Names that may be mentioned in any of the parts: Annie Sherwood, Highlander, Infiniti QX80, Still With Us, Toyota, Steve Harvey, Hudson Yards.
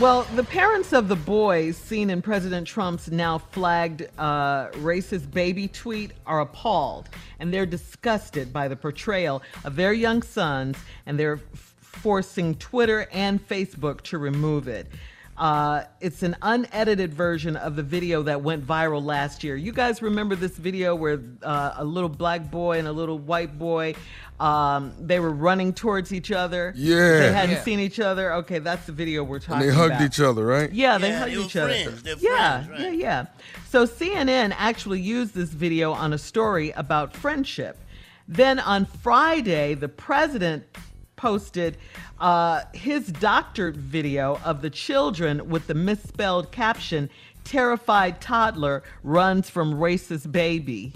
Well, the parents of the boys seen in President Trump's now flagged racist baby tweet are appalled, and they're disgusted by the portrayal of their young sons, and they're forcing Twitter and Facebook to remove it. It's an unedited version of the video that went viral last year. You guys remember this video where a little black boy and a little white boy, they were running towards each other. Yeah. They hadn't seen each other. Okay, that's the video we're talking about. And they hugged each other, right? Yeah, they hugged each other. They're friends, right? So CNN actually used this video on a story about friendship. Then on Friday, the president posted his doctored video of the children with the misspelled caption, "Terrified toddler runs from racist baby."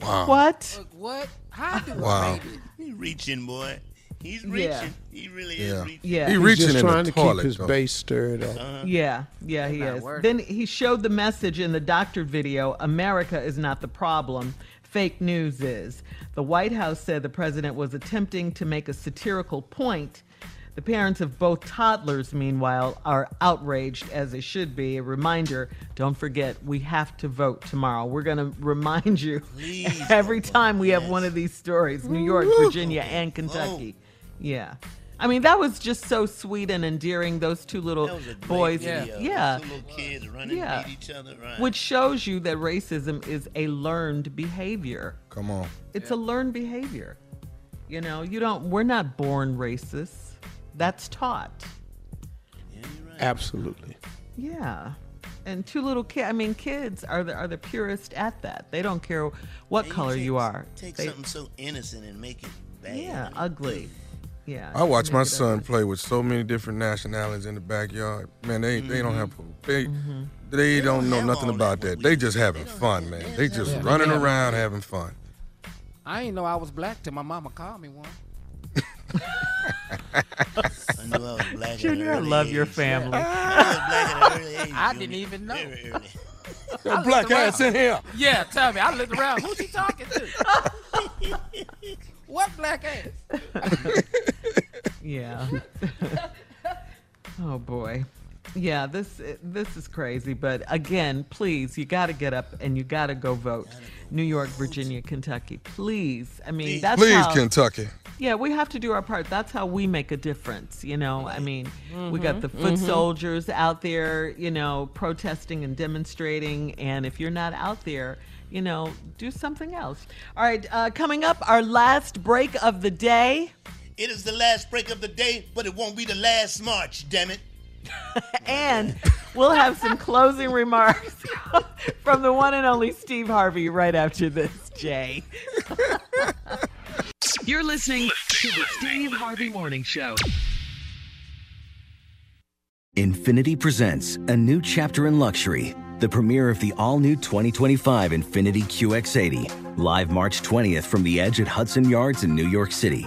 Wow. What? Look, what? How do baby? He's reaching, boy. He's reaching. Yeah. He really is reaching. Yeah. He's reaching just in trying the to toilet, keep his base stirred up. Uh-huh. Yeah, he is. Working. Then he showed the message in the doctored video, "America is not the problem. Fake news is." The White House said the president was attempting to make a satirical point. The parents of both toddlers, meanwhile, are outraged, as they should be. A reminder, don't forget, we have to vote tomorrow. We're going to remind you every time we have one of these stories, New York, Virginia, and Kentucky. Yeah. I mean, that was just so sweet and endearing, those two little boys. Yeah. Two little kids running at each other. Right. Which shows you that racism is a learned behavior. Come on. It's a learned behavior. You know, we're not born racists. That's taught. Yeah, you're right. Absolutely. Yeah. And two little kids, kids are the purest at that. They don't care what color you are. Take something so innocent and make it bad. Yeah, ugly. Yeah. I watch my son play with so many different nationalities in the backyard. Man, they don't have they don't know nothing about that. They just having fun, man. They just running around having fun. I ain't know I was black till my mama called me one. Junior, I love your family. I didn't even know. Your black ass in here. Yeah, tell me. I looked around. Who's she talking to? What black ass? Yeah. Oh, boy. Yeah, this is crazy. But again, please, you got to get up and you got to go vote. New York, Virginia, Kentucky. Please. I mean, that's how, Kentucky. Yeah, we have to do our part. That's how we make a difference, you know. I mean, we got the foot soldiers out there, you know, protesting and demonstrating. And if you're not out there, you know, do something else. All right, coming up, our last break of the day. It is the last break of the day, but it won't be the last march, damn it. And we'll have some closing remarks from the one and only Steve Harvey right after this, Jay. You're listening to the Steve Harvey Morning Show. Infiniti presents a new chapter in luxury, the premiere of the all-new 2025 Infiniti QX80, live March 20th from the Edge at Hudson Yards in New York City.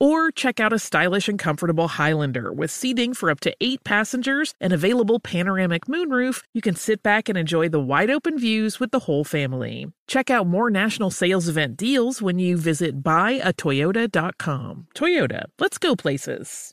Or check out a stylish and comfortable Highlander. With seating for up to 8 passengers and available panoramic moonroof, you can sit back and enjoy the wide-open views with the whole family. Check out more national sales event deals when you visit buyatoyota.com. Toyota, let's go places.